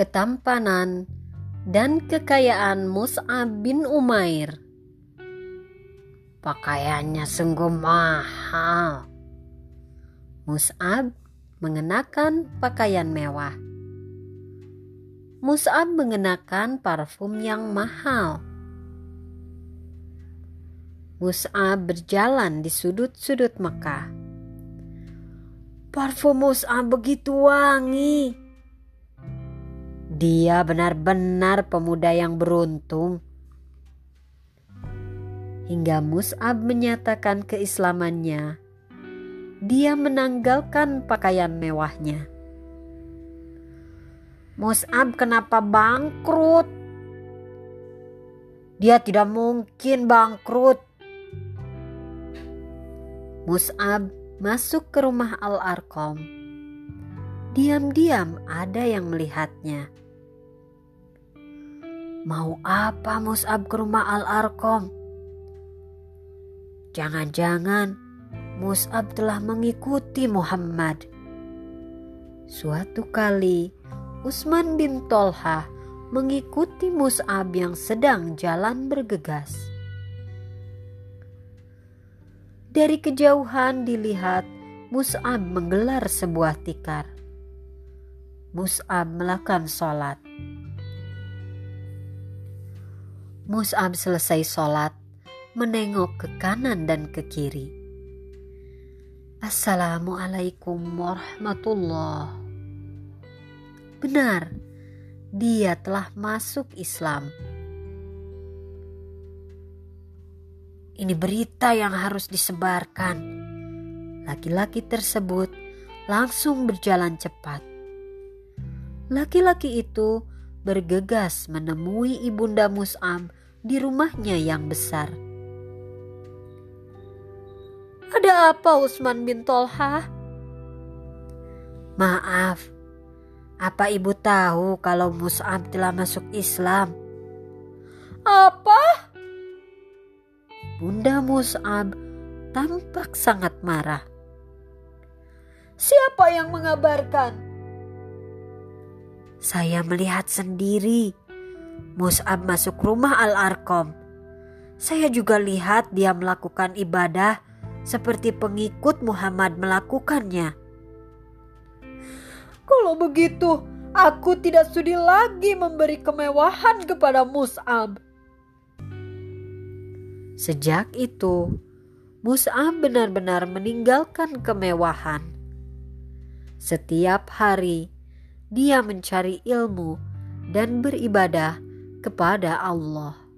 ketampanan, dan kekayaan Mus'ab bin Umair. Pakaiannya sungguh mahal. Mus'ab mengenakan pakaian mewah. Mus'ab mengenakan parfum yang mahal. Mus'ab berjalan di sudut-sudut Mekah. Parfum Mus'ab begitu wangi. Dia benar-benar pemuda yang beruntung. Hingga Mus'ab menyatakan keislamannya, dia menanggalkan pakaian mewahnya. Mus'ab kenapa bangkrut? Dia tidak mungkin bangkrut. Mus'ab masuk ke rumah Al-Arqam. Diam-diam ada yang melihatnya. Mau apa Mus'ab ke rumah Al-Arqam? Jangan-jangan Mus'ab telah mengikuti Muhammad. Suatu kali Utsman bin Tolhah mengikuti Mus'ab yang sedang jalan bergegas. Dari kejauhan dilihat Mus'ab menggelar sebuah tikar. Mus'ab melakukan sholat. Mus'ab selesai sholat, menengok ke kanan dan ke kiri. Assalamualaikum warahmatullah. Benar, dia telah masuk Islam. Ini berita yang harus disebarkan. Laki-laki tersebut langsung berjalan cepat. Laki-laki itu bergegas menemui ibunda Mus'ab di rumahnya yang besar. Ada apa Utsman bin Tolhah? Maaf, apa ibu tahu kalau Mus'ab telah masuk Islam? Apa? Bunda Mus'ab tampak sangat marah. Siapa yang mengabarkan? Saya melihat sendiri Mus'ab masuk rumah Al-Arqam. Saya juga lihat dia melakukan ibadah seperti pengikut Muhammad melakukannya. Kalau begitu, aku tidak sudi lagi memberi kemewahan kepada Mus'ab. Sejak itu, Mus'ab benar-benar meninggalkan kemewahan. Setiap hari, dia mencari ilmu dan beribadah kepada Allah.